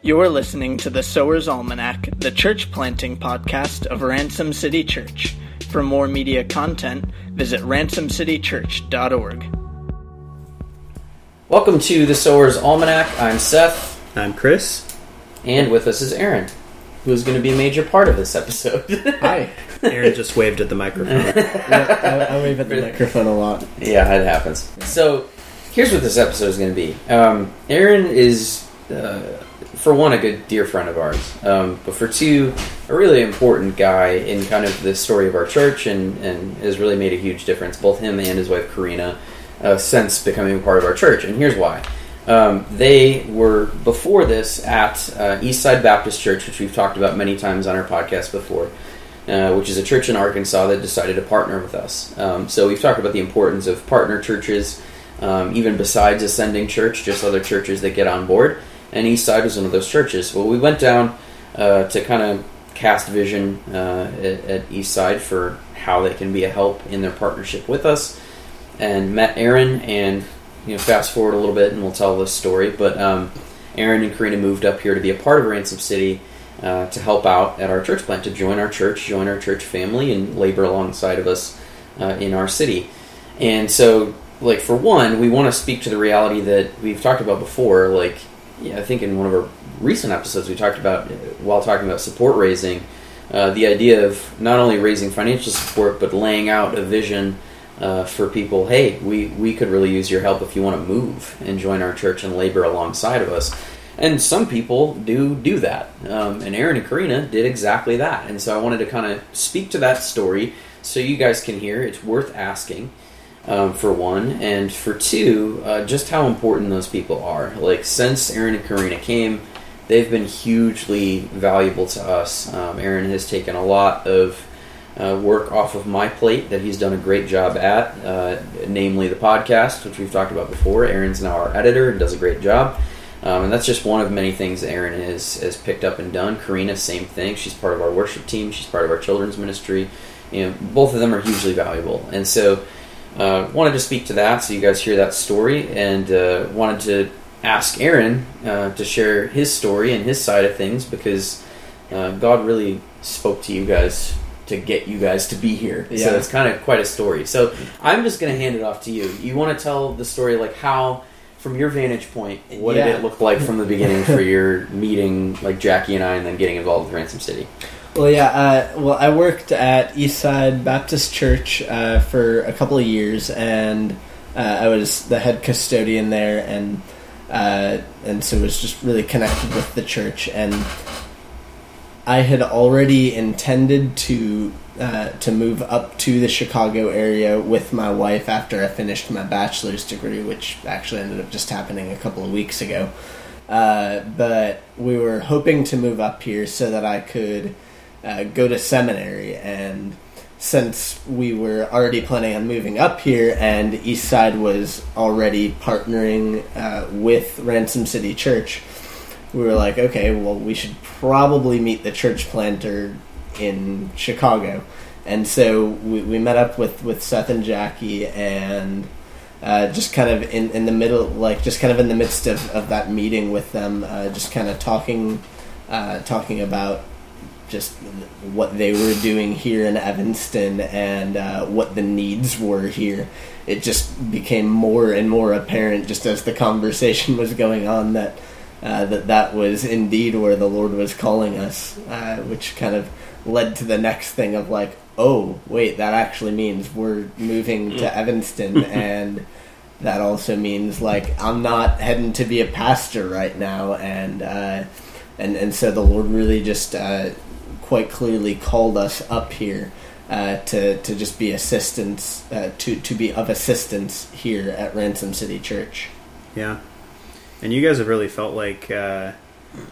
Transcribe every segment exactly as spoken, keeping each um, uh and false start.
You're listening to The Sower's Almanac, the church planting podcast of Ransom City Church. For more media content, visit ransom city church dot org. Welcome to The Sower's Almanac. I'm Seth. I'm Chris. And with us is Aaron, who's going to be a major part of this episode. Hi. Aaron just waved at the microphone. yeah, I, I wave at the microphone a lot. Yeah, it happens. So here's what this episode is going to be. Um, Aaron is... Uh, for one, a good dear friend of ours, um, but for two, a really important guy in kind of the story of our church, and, and has really made a huge difference, both him and his wife Karina, uh, since becoming part of our church. And here's why. Um, they were, before this, at uh, Eastside Baptist Church, which we've talked about many times on our podcast before, uh, which is a church in Arkansas that decided to partner with us. Um, so we've talked about the importance of partner churches, um, even besides Ascending Church, just other churches that get on board. And Eastside was one of those churches. Well, we went down uh, to kind of cast vision uh, at, at Eastside for how they can be a help in their partnership with us, and met Aaron. And you know, fast forward a little bit, and we'll tell this story. But um, Aaron and Karina moved up here to be a part of Ransom City uh, to help out at our church plant, to join our church, join our church family, and labor alongside of us uh, in our city. And so, like for one, we want to speak to the reality that we've talked about before, like. Yeah, I think in one of our recent episodes we talked about, while talking about support raising, uh, the idea of not only raising financial support, but laying out a vision uh, for people, hey, we, we could really use your help if you want to move and join our church and labor alongside of us. And some people do do that. Um, and Aaron and Karina did exactly that. And so I wanted to kind of speak to that story so you guys can hear. It's worth asking. Um, for one, and for two, uh, just how important those people are. Like, since Aaron and Karina came, they've been hugely valuable to us. Um, Aaron has taken a lot of uh, work off of my plate that he's done a great job at, uh, namely the podcast, which we've talked about before. Aaron's now our editor and does a great job. Um, and that's just one of many things that Aaron has, has picked up and done. Karina, same thing. She's part of our worship team. She's part of our children's ministry. You know, both of them are hugely valuable. And so... Uh, wanted to speak to that so you guys hear that story, and uh, wanted to ask Aaron uh, to share his story and his side of things, because uh, God really spoke to you guys to get you guys to be here. Yeah. So it's kind of quite a story. So I'm just going to hand it off to you. You want to tell the story, like how, from your vantage point, what yeah. did it look like from the beginning for your meeting, like Jackie and I, and then getting involved with Ransom City? Well, yeah, uh, well, I worked at Eastside Baptist Church uh, for a couple of years, and uh, I was the head custodian there, and uh, and so was just really connected with the church, and I had already intended to uh, to move up to the Chicago area with my wife after I finished my bachelor's degree, which actually ended up just happening a couple of weeks ago, uh, but we were hoping to move up here so that I could... Uh, go to seminary, and since we were already planning on moving up here, and Eastside was already partnering uh, with Ransom City Church, we were like, okay, well, we should probably meet the church planter in Chicago. And so we, we met up with, with Seth and Jackie, and uh, just kind of in, in the middle, like just kind of in the midst of, of that meeting with them, uh, just kind of talking, uh, talking about. Just what they were doing here in Evanston, and uh, what the needs were here. It just became more and more apparent, just as the conversation was going on, that uh, that that was indeed where the Lord was calling us, uh, which kind of led to the next thing of like, oh, wait, that actually means we're moving to Evanston, and that also means like I'm not heading to be a pastor right now, and uh, and and so the Lord really just. Uh, quite clearly called us up here uh, to to just be assistance uh, to to be of assistance here at Ransom City Church. Yeah, and you guys have really felt like uh,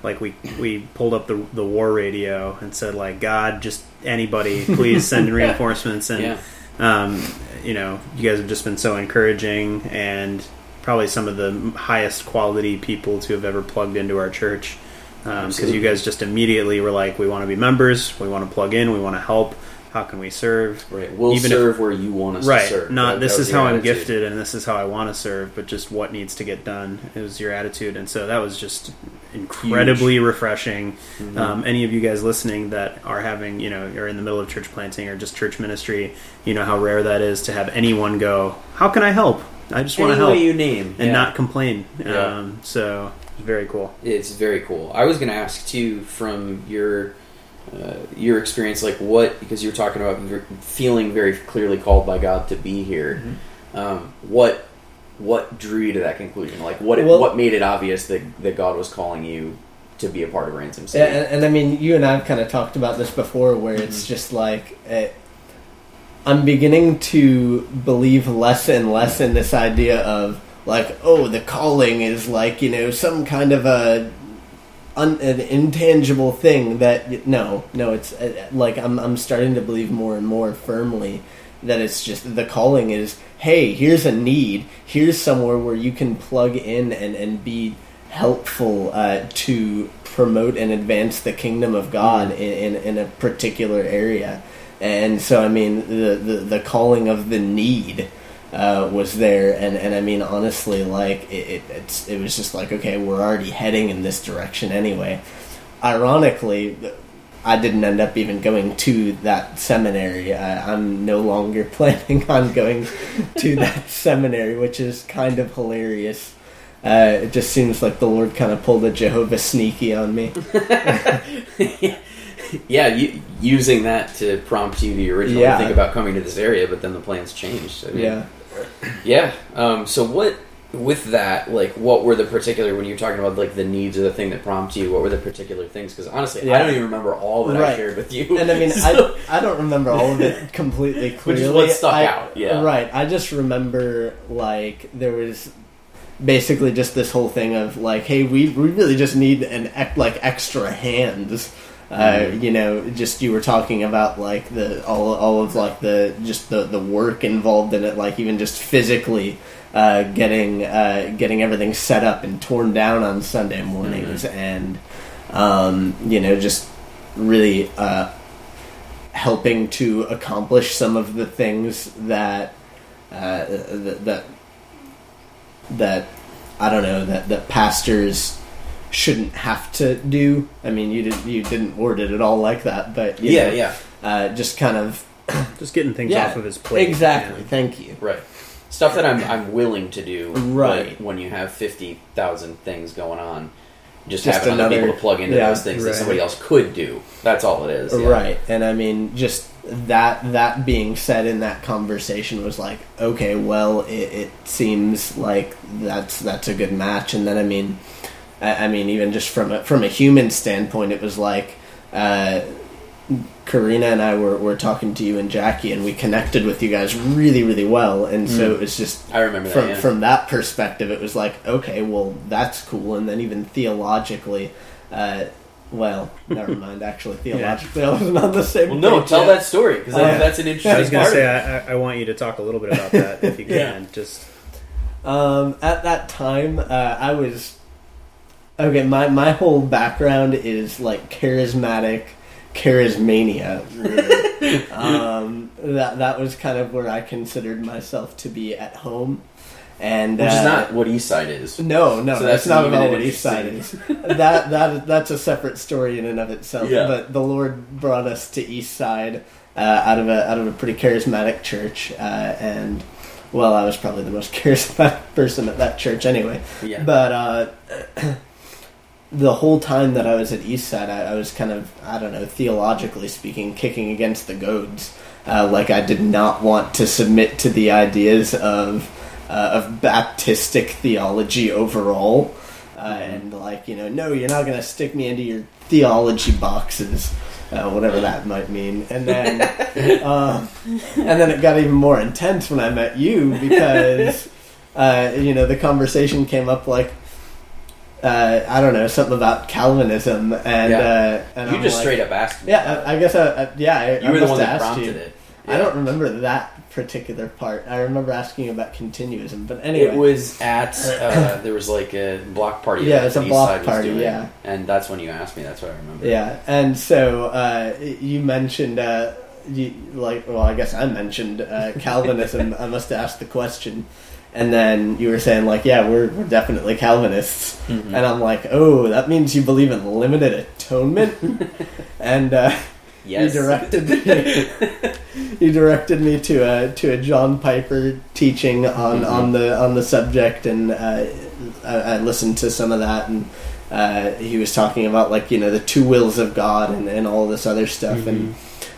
like we we pulled up the the war radio and said like, God, just anybody, please send reinforcements, and yeah. um, you know, you guys have just been so encouraging, and probably some of the highest quality people to have ever plugged into our church. Because um, you guys just immediately were like, we want to be members, we want to plug in, we want to help, how can we serve? Right, we'll Even serve if, where you want us right, to serve. Not, right, not this is how attitude. I'm gifted and this is how I want to serve, but just what needs to get done is your attitude. And so that was just incredibly Huge. refreshing. Mm-hmm. Um, any of you guys listening that are having, you know, you're in the middle of church planting or just church ministry, you know how rare that is to have anyone go, how can I help? I just want to help. Any way you name. And yeah. not complain. Yeah. Um, so it's very cool. It's very cool. I was going to ask, too, from your uh, your experience, like what, because you were talking about feeling very clearly called by God to be here. Mm-hmm. Um, what What drew you to that conclusion? Like, what well, what made it obvious that, that God was calling you to be a part of Ransom City? And, and I mean, you and I have kind of talked about this before, where it's mm-hmm. just like, it, I'm beginning to believe less and less in this idea of, like, oh, the calling is like, you know, some kind of a un, an intangible thing that, no, no, it's like, I'm I'm starting to believe more and more firmly that it's just, the calling is, hey, here's a need, here's somewhere where you can plug in and, and be helpful uh, to promote and advance the kingdom of God in, in, in a particular area. And so, I mean, the, the, the calling of the need uh, was there, and, and I mean, honestly, like, it, it, it's, it was just like, okay, we're already heading in this direction anyway. Ironically, I didn't end up even going to that seminary. I, I'm no longer planning on going to that seminary, which is kind of hilarious. Uh, it just seems like the Lord kind of pulled a Jehovah sneaky on me. Yeah, you, using that to prompt you to originally yeah. think about coming to this area, but then the plans changed. I mean, yeah. Yeah. Um, so what... with that, like, what were the particular, when you're talking about, like, the needs of the thing that prompted you, what were the particular things? Because, honestly, yeah. I don't even remember all that right. I shared with you. And, I mean, so. I, I don't remember all of it completely clearly. Which is what stuck I, out, yeah. Right. I just remember, like, there was basically just this whole thing of, like, hey, we, we really just need, an like, extra hands. Uh, you know, just you were talking about like the all all of like the just the, the work involved in it, like even just physically uh, getting uh, getting everything set up and torn down on Sunday mornings, mm-hmm. and um, you know, just really uh, helping to accomplish some of the things that uh, that, that that I don't know that that pastors shouldn't have to do. I mean, you didn't you didn't word it at all like that, but you yeah, know, yeah, uh, just kind of just getting things yeah, off of his plate. Exactly. Yeah. Thank you. Right. Stuff that I'm I'm willing to do. Right. Like when you have fifty thousand things going on, just, just having another, other people to plug into yeah, those things right. that somebody else could do. That's all it is. Yeah. Right. And I mean, just that that being said in that conversation was like, okay, well, it, it seems like that's that's a good match. And then I mean. I mean, even just from a, from a human standpoint, it was like uh, Karina and I were, were talking to you and Jackie, and we connected with you guys really, really well. And so mm. it was just I remember from that, yeah. from that perspective, it was like, okay, well, that's cool. And then even theologically, uh, well, never mind. Actually, theologically, yeah. I wasn't on the same. Well, no, tell yet. that story because uh, that's an interesting. I was going to say, I, I want you to talk a little bit about that if you can. Yeah. Just um, at that time, uh, I was. Okay, my, my whole background is, like, charismatic charismania. um, that that was kind of where I considered myself to be at home. And, Which uh, is not what Eastside is. No, no, so that's, that's not about what Eastside is. that that That's a separate story in and of itself. Yeah. But the Lord brought us to Eastside uh, out of a out of a pretty charismatic church. Uh, and, well, I was probably the most charismatic person at that church anyway. Yeah. But... Uh, the whole time that I was at Eastside, I, I was kind of, I don't know, theologically speaking, kicking against the goads. Uh, like, I did not want to submit to the ideas of uh, of Baptistic theology overall. Uh, mm-hmm. And, like, you know, no, you're not going to stick me into your theology boxes, uh, whatever that might mean. And then, uh, and then it got even more intense when I met you because, uh, you know, the conversation came up like, Uh, I don't know, something about Calvinism, and, yeah. uh, and you I'm just like, straight up asked me. Yeah, I, I guess. I, I, yeah, I, you I were the one that prompted you. it. Yeah. I don't remember that particular part. I remember asking about continuism, but anyway, it was at uh, there was like a block party. Yeah, it was a block party. Doing, yeah, and that's when you asked me. That's what I remember. Yeah, and so uh, you mentioned uh, you, like, well, I guess I mentioned uh, Calvinism. I must have asked the question. And then you were saying, like, yeah, we're we're definitely Calvinists. Mm-hmm. And I'm like, oh, that means you believe in limited atonement? And uh, yes. you directed me you directed me to a to a John Piper teaching on, mm-hmm. on the on the subject, and uh, I, I listened to some of that, and uh, he was talking about, like, you know, the two wills of God and, and all this other stuff. Mm-hmm. And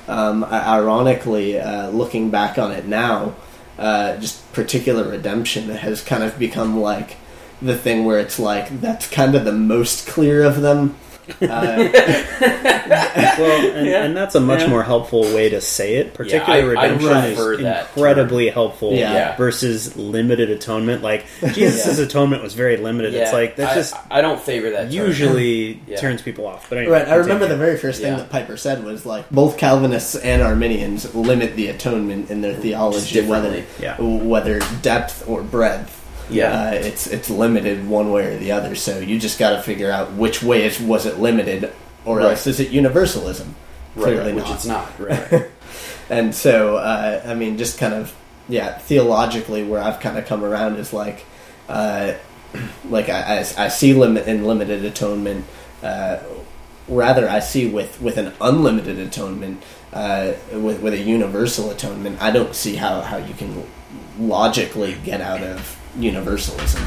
um, ironically, uh, looking back on it now, Uh, just particular redemption has kind of become like the thing where it's like that's kind of the most clear of them. Uh, well, and, yeah. and that's a much yeah. more helpful way to say it. Particular yeah, I, redemption I is incredibly term. helpful yeah. Yeah. versus limited atonement. Like Jesus' yeah. atonement was very limited. Yeah. It's like that's I, just I don't favor that. Usually term. Yeah. turns people off. But anyway, right, I remember the very first thing yeah. that Piper said was like both Calvinists and Arminians limit the atonement in their theology, whether yeah. whether depth or breadth. Yeah, uh, it's it's limited one way or the other. So you just got to figure out which way it was it limited, or right. else is it universalism? Right, right which not. it's not. Right. And so uh, I mean, just kind of yeah, theologically, where I've kind of come around is like, uh, like I, I, I see limit in limited atonement. Uh, rather, I see with, with an unlimited atonement, uh, with with a universal atonement. I don't see how, how you can logically get out of universalism.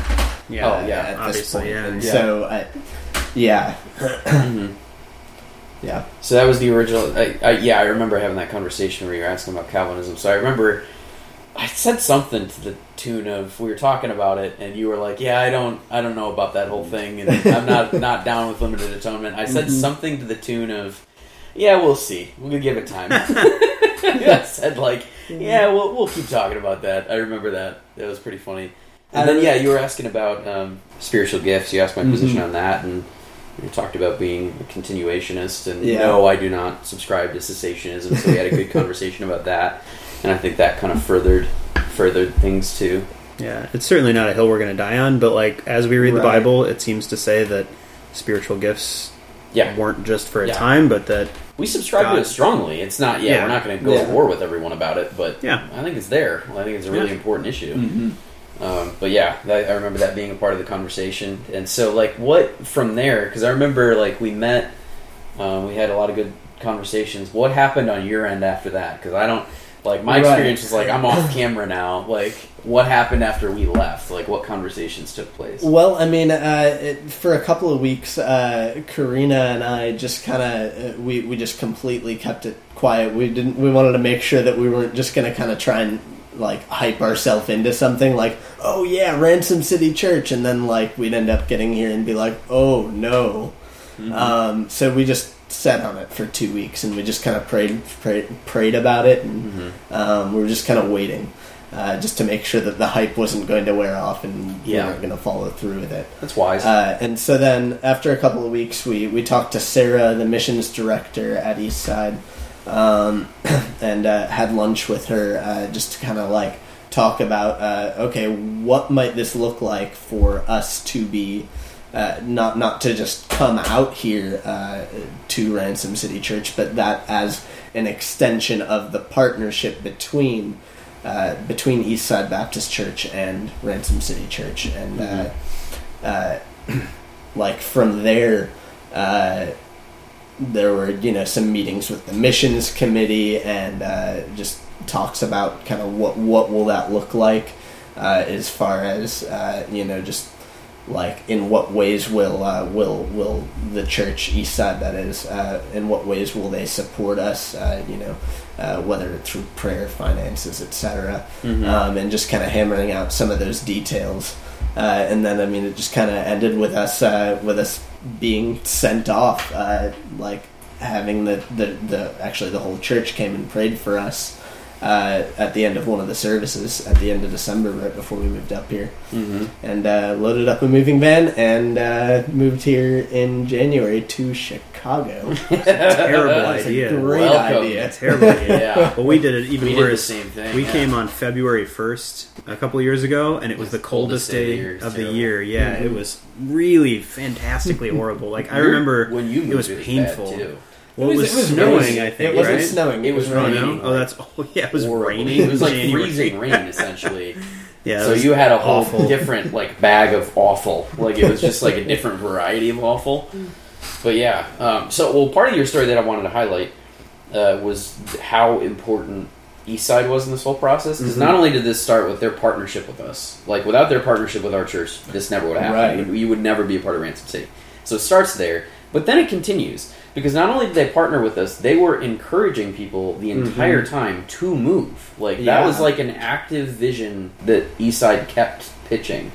Yeah, uh, yeah, at obviously, this point. Yeah. And yeah. So, I, yeah. mm-hmm. Yeah. So that was the original... I, I, yeah, I remember having that conversation where you were asking about Calvinism. So I remember I said something to the tune of, we were talking about it, and you were like, yeah, I don't I don't know about that whole thing, and I'm not, not down with limited atonement. I said mm-hmm. something to the tune of, yeah, we'll see. We'll give it time. I said, like, yeah, we'll, we'll keep talking about that. I remember that. That was pretty funny. And then, yeah, you were asking about um, spiritual gifts. You asked my mm-hmm. position on that, and you talked about being a continuationist. And yeah. no, I do not subscribe to cessationism. So we had a good conversation about that, and I think that kind of furthered furthered things too. Yeah, it's certainly not a hill we're going to die on, but like as we read right. the Bible, it seems to say that spiritual gifts yeah. weren't just for a yeah. time, but that we subscribe God. to it strongly. It's not. Yeah, yeah. we're not going to go yeah. to war with everyone about it, but yeah. I think it's there. I think it's a really yeah. important issue. Mm-hmm. Um, but yeah, I remember that being a part of the conversation. And so, like, what from there? Because I remember, like, we met, um, we had a lot of good conversations. What happened on your end after that? Because I don't, like, my right. experience was like, I'm off camera now. Like, what happened after we left? Like, what conversations took place? Well, I mean, uh, it, for a couple of weeks, uh, Karina and I just kind of, uh, we, we just completely kept it quiet. We didn't, we wanted to make sure that we weren't just going to kind of try and, like, hype ourselves into something like, oh yeah, Ransom City Church, and then like we'd end up getting here and be like, oh no. Mm-hmm. Um, so we just sat on it for two weeks and we just kind of prayed, prayed, prayed about it, and mm-hmm. um, we were just kind of waiting, uh, just to make sure that the hype wasn't going to wear off and yeah. we weren't going to follow through with it. That's wise. Uh, and so then after a couple of weeks, we we talked to Sarah, the missions director at Eastside. Um, and uh, had lunch with her uh, just to kind of like talk about uh, okay, what might this look like for us to be uh, not not to just come out here uh, to Ransom City Church, but that as an extension of the partnership between uh, between Eastside Baptist Church and Ransom City Church, and mm-hmm. uh, uh, like from there. Uh, There were, you know, some meetings with the missions committee and uh, just talks about kind of what what will that look like uh, as far as, uh, you know, just like in what ways will uh, will will the church, Eastside that is, uh, in what ways will they support us, uh, you know, uh, whether through prayer, finances, et cetera. Mm-hmm. Um, and just kind of hammering out some of those details. Uh, and then, I mean, it just kind of ended with us uh, with us being sent off, uh, like having the, the, the actually the whole church came and prayed for us uh, at the end of one of the services at the end of December, right before we moved up here, mm-hmm. and uh, loaded up a moving van and uh, moved here in January to Chicago. It's a terrible That's idea. A great Welcome. idea. It's a terrible idea. Yeah. Well, we did it even we worse. The same thing. We yeah. came on February first. A couple of years ago, and it was the coldest, coldest day, day of the terrible. year. Yeah, mm-hmm. It was really fantastically horrible. Like I remember when you moved, it was painful. It was bad too. Well, it was, it was snowing. I think it wasn't right? snowing. It was, it was raining. raining. Oh, that's oh yeah, it was horrible. raining. It was like freezing rain essentially. Yeah, so you had a whole awful. different like bag of awful. Like it was just like a different variety of awful. But yeah, um, so well, part of your story that I wanted to highlight uh, was how important Eastside was in this whole process. Because mm-hmm. not only did this start with their partnership with us, like without their partnership with our church, this never would have happened. Right. You would never be a part of Ransom City. So it starts there, but then it continues. Because not only did they partner with us, they were encouraging people the entire mm-hmm. time to move. Like, yeah. that was like an active vision that Eastside kept pitching.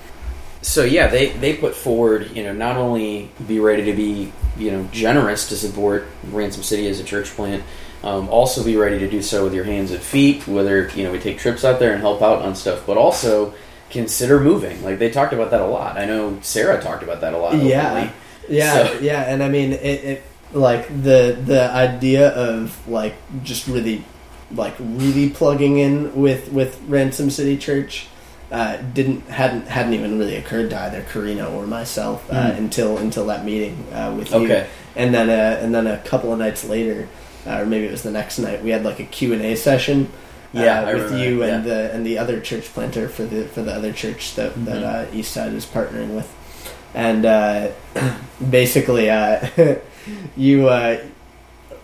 So, yeah, they, they put forward, you know, not only be ready to be, you know, generous to support Ransom City as a church plant, um, also be ready to do so with your hands and feet, whether, you know, we take trips out there and help out on stuff, but also consider moving. Like, they talked about that a lot. I know Sarah talked about that a lot. Yeah, openly. yeah, so. yeah, and I mean, it... it like the the idea of like just really like really plugging in with, with Ransom City Church uh, didn't hadn't hadn't even really occurred to either Carino or myself uh, mm. until until that meeting uh, with okay. you. And then uh, and then a couple of nights later, uh, or maybe it was the next night, we had like a Q and A session. Yeah, uh, with you that. and yeah. the and the other church planter for the for the other church that mm-hmm. that uh, Eastside is partnering with, and uh, basically. Uh, You, uh,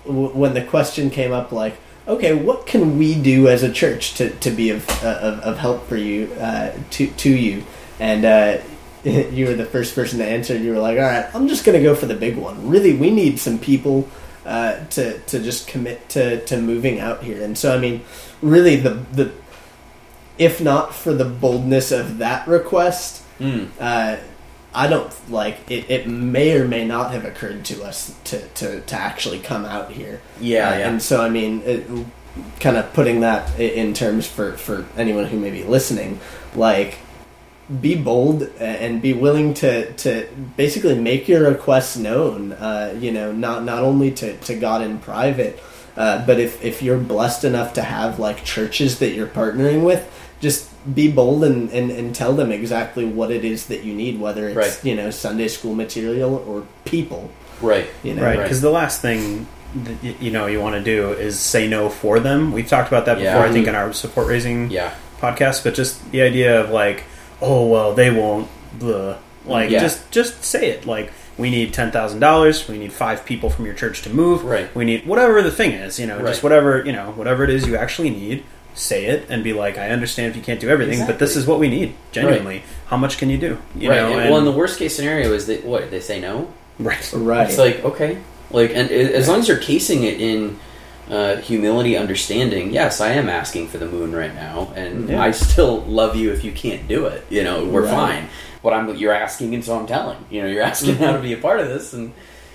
w- when the question came up, like, okay, what can we do as a church to, to be of, uh, of of help for you, uh, to to you, and uh, you were the first person to answer. You were like, all right, I'm just going to go for the big one. Really, we need some people uh, to to just commit to, to moving out here. And so, I mean, really, the the if not for the boldness of that request. Mm. Uh, I don't, like, it, it may or may not have occurred to us to, to, to actually come out here. Yeah, uh, yeah. And so, I mean, it, kind of putting that in terms for, for anyone who may be listening, like, be bold and be willing to, to basically make your requests known, uh, you know, not, not only to, to God in private, uh, but if, if you're blessed enough to have, like, churches that you're partnering with, just be bold and, and, and tell them exactly what it is that you need, whether it's, right. you know, Sunday school material or people. Right. You know? Right. Because right. the last thing that, you know, you want to do is say no for them. We've talked about that yeah. before, I think, in our support raising yeah. podcast, but just the idea of like, oh, well, they won't, blah. Like, yeah. just, just say it. Like, we need ten thousand dollars. We need five people from your church to move. Right. We need whatever the thing is, you know, right. just whatever, you know, whatever it is you actually need. Say it and be like, I understand if you can't do everything, exactly. but this is what we need, genuinely. Right. How much can you do? You right. know, and well, and the worst case scenario is that, what, they say no? Right. Right. It's like, okay. Like, and as long as you're casing it in uh, humility, understanding, yes, I am asking for the moon right now, and yeah. I still love you if you can't do it. You know, we're right. fine. But I'm, you're asking, and so I'm telling. You know, you're asking how to be a part of this, and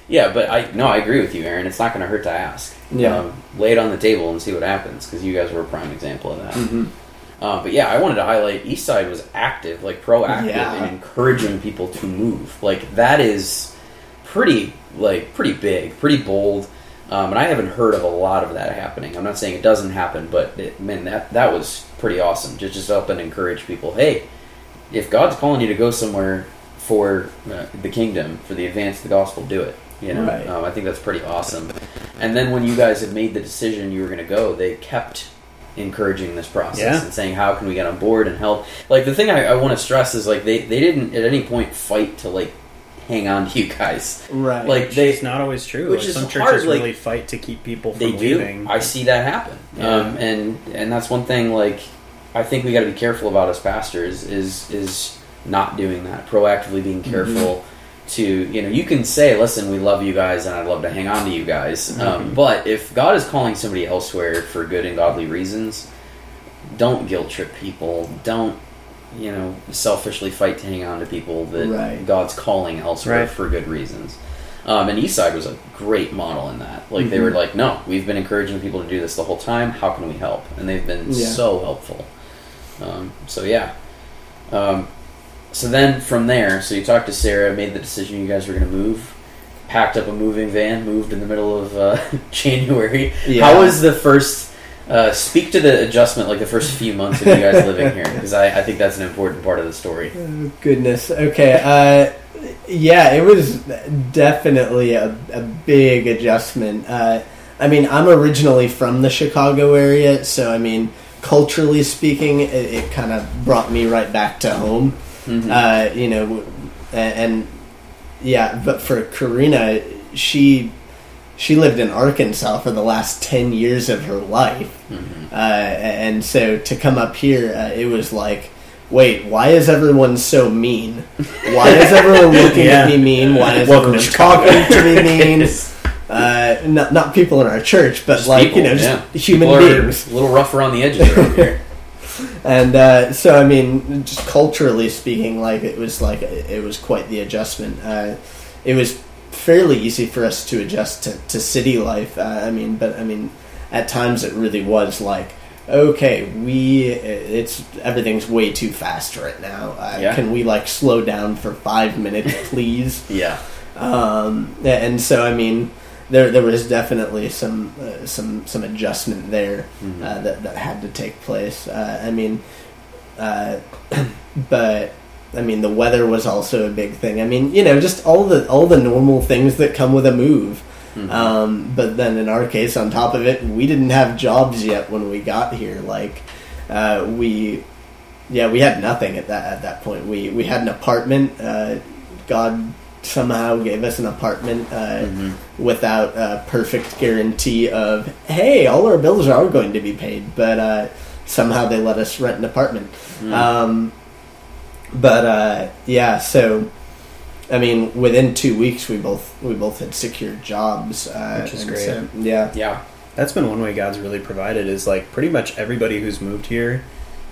yeah, but I no, I agree with you, Aaron. It's not going to hurt to ask. Yeah, um, lay it on the table and see what happens, because you guys were a prime example of that. Mm-hmm. Uh, but yeah, I wanted to highlight Eastside was active, like proactive yeah. in encouraging people to move. Like that is pretty, like pretty big, pretty bold. Um, and I haven't heard of a lot of that happening. I'm not saying it doesn't happen, but it, man, that that was pretty awesome. Just just up and encourage people. Hey, if God's calling you to go somewhere for uh, the kingdom, for the advance of the gospel, do it. You know, right. um, I think that's pretty awesome. And then when you guys had made the decision you were going to go, they kept encouraging this process yeah. and saying, how can we get on board and help? Like, the thing I, I want to stress is, like, they, they didn't at any point fight to, like, hang on to you guys. Right. Like, they, it's not always true. Which like, is some hard. churches like, really fight to keep people from they leaving. Do. I see that happen. Yeah. Um, and, and that's one thing, like, I think we got to be careful about as pastors is, is not doing that, proactively being careful. Mm-hmm. To, you know, you can say, listen, we love you guys and I'd love to hang on to you guys. Um, but if God is calling somebody elsewhere for good and godly reasons, don't guilt trip people. Don't, you know, selfishly fight to hang on to people that right. God's calling elsewhere right. for good reasons. Um, and Eastside was a great model in that. Like, mm-hmm. they were like, no, we've been encouraging people to do this the whole time. How can we help? And they've been yeah. so helpful. Um, so, yeah. Um, So then from there, so you talked to Sarah, made the decision you guys were going to move, packed up a moving van, moved in the middle of uh, January. Yeah. How was the first, uh, speak to the adjustment, like the first few months of you guys living here? Because I, I think that's an important part of the story. Oh, goodness. Okay. Uh, yeah, it was definitely a, a big adjustment. Uh, I mean, I'm originally from the Chicago area, so I mean, culturally speaking, it, it kind of brought me right back to home. Mm-hmm. Uh, you know, and, and yeah, but for Karina, she she lived in Arkansas for the last ten years of her life, mm-hmm. uh, and so to come up here, uh, it was like, wait, why is everyone so mean? Why is everyone looking yeah. at me mean? Why is Welcome everyone to talking to me mean? Uh, not not people in our church, but just like people, you know, just yeah. human people beings. A little rough around the edges over here. And uh, so, I mean, just culturally speaking, like it was like it was quite the adjustment. Uh, it was fairly easy for us to adjust to, to city life. Uh, I mean, but I mean, at times it really was like, okay, we it's everything's way too fast right now. Uh, yeah. Can we like slow down for five minutes, please? yeah. Um, and so, I mean. There, there was definitely some, uh, some, some adjustment there mm-hmm. uh, that that had to take place. Uh, I mean, uh, but I mean, the weather was also a big thing. I mean, you know, just all the all the normal things that come with a move. Mm-hmm. Um, but then, in our case, on top of it, we didn't have jobs yet when we got here. Like, uh, we, yeah, we had nothing at that at that point. We we had an apartment. Uh, God. Somehow gave us an apartment uh, mm-hmm. without a perfect guarantee of, hey, all our bills are going to be paid, but uh, somehow they let us rent an apartment. Mm. Um, but uh, yeah, so I mean, within two weeks, we both we both had secured jobs, uh, which is great. So, yeah, yeah, that's been one way God's really provided is like pretty much everybody who's moved here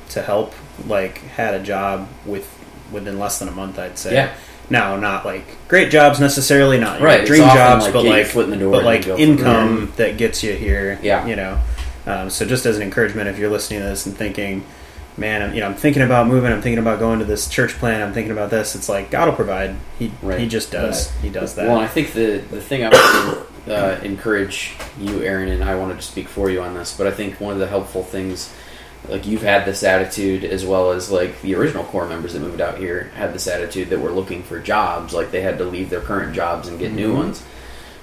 to help like had a job with within less than a month, I'd say. Yeah. Now, not like great jobs necessarily, not right. Know, dream jobs, like but like foot in the door but like income that gets you here. Yeah, you know. Um, so just as an encouragement, if you're listening to this and thinking, man, I'm, you know, I'm thinking about moving, I'm thinking about going to this church plant, I'm thinking about this. It's like God will provide. He right. he just does. Right. He does that. Well, I think the the thing I would uh, encourage you, Aaron, and I wanted to speak for you on this, but I think one of the helpful things. Like, you've had this attitude as well as, like, the original core members that moved out here had this attitude that were looking for jobs. Like, they had to leave their current jobs and get mm-hmm. new ones,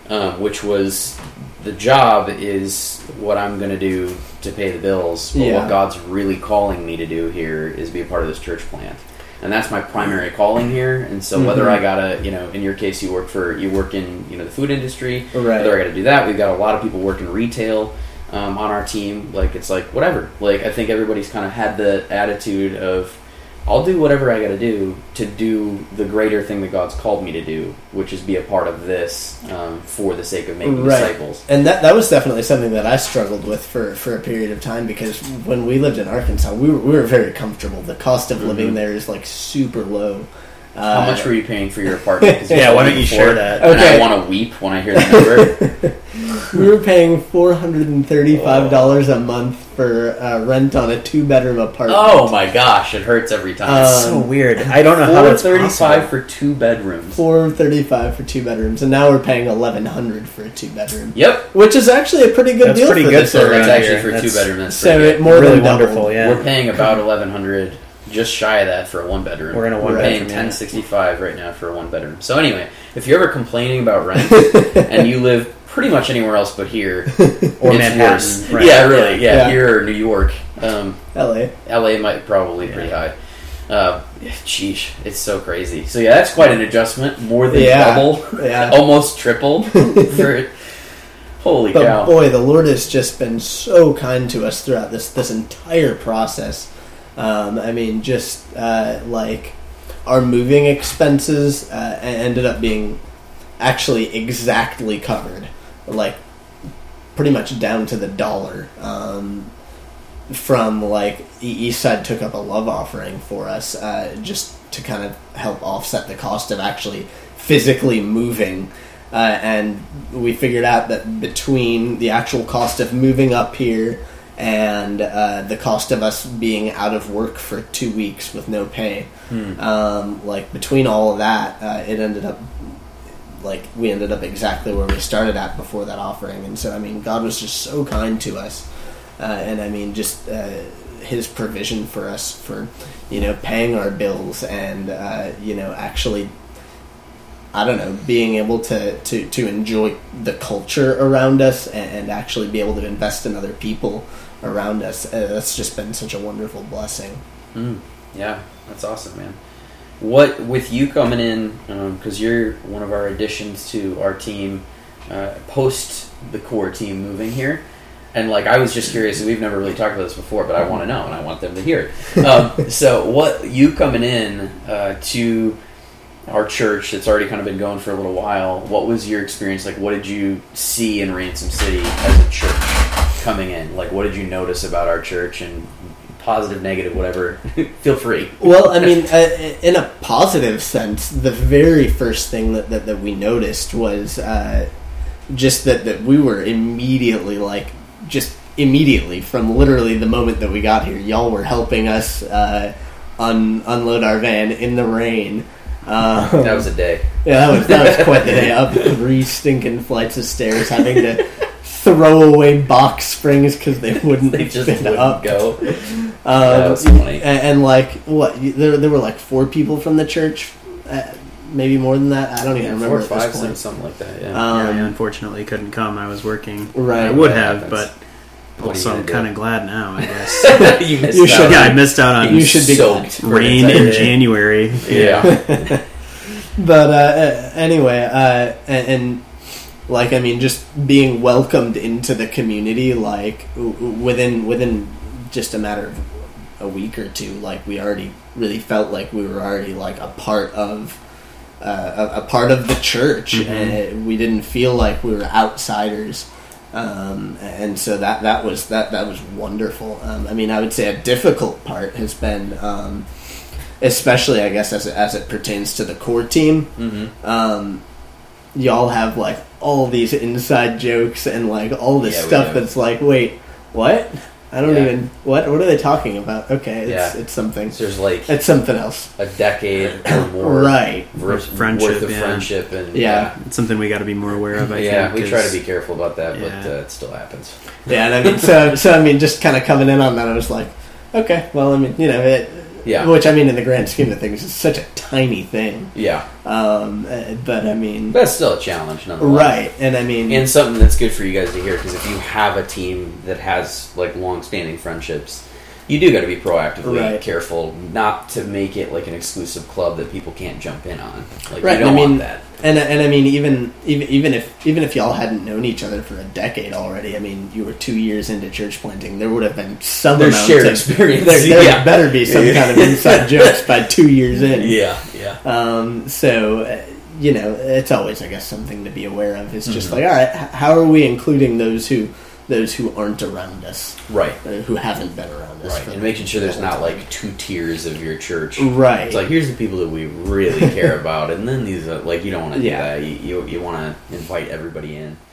um, which was the job is what I'm going to do to pay the bills. But yeah. what God's really calling me to do here is be a part of this church plant. And that's my primary calling here. And so mm-hmm. whether I got to, you know, in your case, you work for you work in, you know, the food industry. Right. Whether I got to do that, we've got a lot of people working retail. Um, on our team, like, it's like, whatever. Like, I think everybody's kind of had the attitude of, I'll do whatever I got to do to do the greater thing that God's called me to do, which is be a part of this um, for the sake of making right. disciples. And that that was definitely something that I struggled with for, for a period of time, because when we lived in Arkansas, we were, we were very comfortable. The cost of mm-hmm. living there is, like, super low. Uh, How much were you paying for your apartment? Yeah, why don't you share that? Okay. And I want to weep when I hear that number. We were paying four hundred thirty-five dollars oh. a month for uh, rent on a two-bedroom apartment. Oh my gosh, it hurts every time. Um, it's so weird. I don't know how it's possible. four hundred thirty-five dollars for two bedrooms. four hundred thirty-five dollars for two bedrooms, and now we're paying eleven hundred dollars for a two-bedroom. Yep. Which is actually a pretty good that's deal pretty for good this. That's pretty good for actually for a two-bedroom. That's so it more really than wonderful, yeah. We're paying about eleven hundred dollars. Just shy of that for a one bedroom. We're in a one We're bedroom. Paying ten sixty five right now for a one bedroom. So anyway, if you're ever complaining about rent and you live pretty much anywhere else but here, or Manhattan, right. yeah, really, yeah, yeah, here or New York, um, L A, L A might probably yeah. pretty high. Uh, sheesh, it's so crazy. So yeah, that's quite an adjustment. More than yeah. double, yeah. almost triple. For, holy but cow! Boy, the Lord has just been so kind to us throughout this this entire process. Um, I mean, just, uh, like, our moving expenses uh, ended up being actually exactly covered, like, pretty much down to the dollar, um, from, like, Eastside took up a love offering for us, uh, just to kind of help offset the cost of actually physically moving, uh, and we figured out that between the actual cost of moving up here and uh, the cost of us being out of work for two weeks with no pay, hmm. um, like between all of that, uh, it ended up like we ended up exactly where we started at before that offering. And so, I mean, God was just so kind to us, uh, and I mean, just uh, His provision for us for you know paying our bills and uh, you know actually. I don't know, being able to, to, to enjoy the culture around us and, and actually be able to invest in other people around us. And that's just been such a wonderful blessing. Mm, yeah, that's awesome, man. What, with you coming in, because um, you're one of our additions to our team, uh, post the core team moving here, and like I was just curious, we've never really talked about this before, but I want to know and I want them to hear it. Um, so what, you coming in uh, to our church that's already kind of been going for a little while, what was your experience like? What did you see in Ransom City as a church coming in? Like, what did you notice about our church, and positive, negative, whatever, feel free. Well, I mean, uh, in a positive sense, the very first thing that, that, that we noticed was uh, just that, that we were immediately, like, just immediately, from literally the moment that we got here, y'all were helping us uh, un- unload our van in the rain. Uh, that was a day. Yeah, that was, that was quite the day. Up three stinking flights of stairs, having to throw away box springs because they wouldn't they just wouldn't up. go. Um, that was funny. And, and like, what? There, there were like four people from the church, uh, maybe more than that. I don't even yeah, remember. Four or five, some, something like that. Yeah. Um, yeah, I unfortunately couldn't come. I was working. Right. I would yeah, have, but also I'm kind of glad now, I guess. you missed you should, out. Yeah, I missed out on you should be soaked rain in January. Yeah. yeah. But uh, anyway, uh, and. and Like, I mean, just being welcomed into the community, like, within within just a matter of a week or two, like, we already really felt like we were already, like, a part of uh, a, a part of the church. Mm-hmm. And we didn't feel like we were outsiders. Um, and so that, that was that, that was wonderful. Um, I mean, I would say a difficult part has been, um, especially, I guess, as it, as it pertains to the core team, mm-hmm. um, y'all have, like, all these inside jokes and like all this yeah, stuff that's like, wait, what? I don't yeah. even what what are they talking about? Okay, it's yeah. it's something. So there's like it's something else. A decade or more, right? Worth, friendship, worth of yeah. friendship, and yeah. yeah, it's something we got to be more aware of. I yeah, think, we try to be careful about that, yeah. but uh, it still happens. Yeah, and I mean, so so I mean, just kind of coming in on that, I was like, okay, well, I mean, you know, it. Yeah. Which, I mean, in the grand scheme of things, it's such a tiny thing. Yeah. Um, but, I mean... That's still a challenge, nonetheless. Right, and I mean... And something that's good for you guys to hear, because if you have a team that has, like, long-standing friendships, you do got to be proactively right. careful not to make it, like, an exclusive club that people can't jump in on. Like, right. you don't I mean, want that. And, and I mean, even, even even if even if y'all hadn't known each other for a decade already, I mean, you were two years into church planting, there would have been some There's amount shared of... experience. There, there yeah. better be some kind of inside jokes by two years in. Yeah, yeah. Um, so, uh, you know, it's always, I guess, something to be aware of. It's just mm-hmm. like, all right, how are we including those who... those who aren't around us, right? Who haven't been around us, right? And making sure there's not like two tiers of your church, right? It's like, here's the people that we really care about, and then these are like, you don't want to do yeah. that. You you, you want to invite everybody in.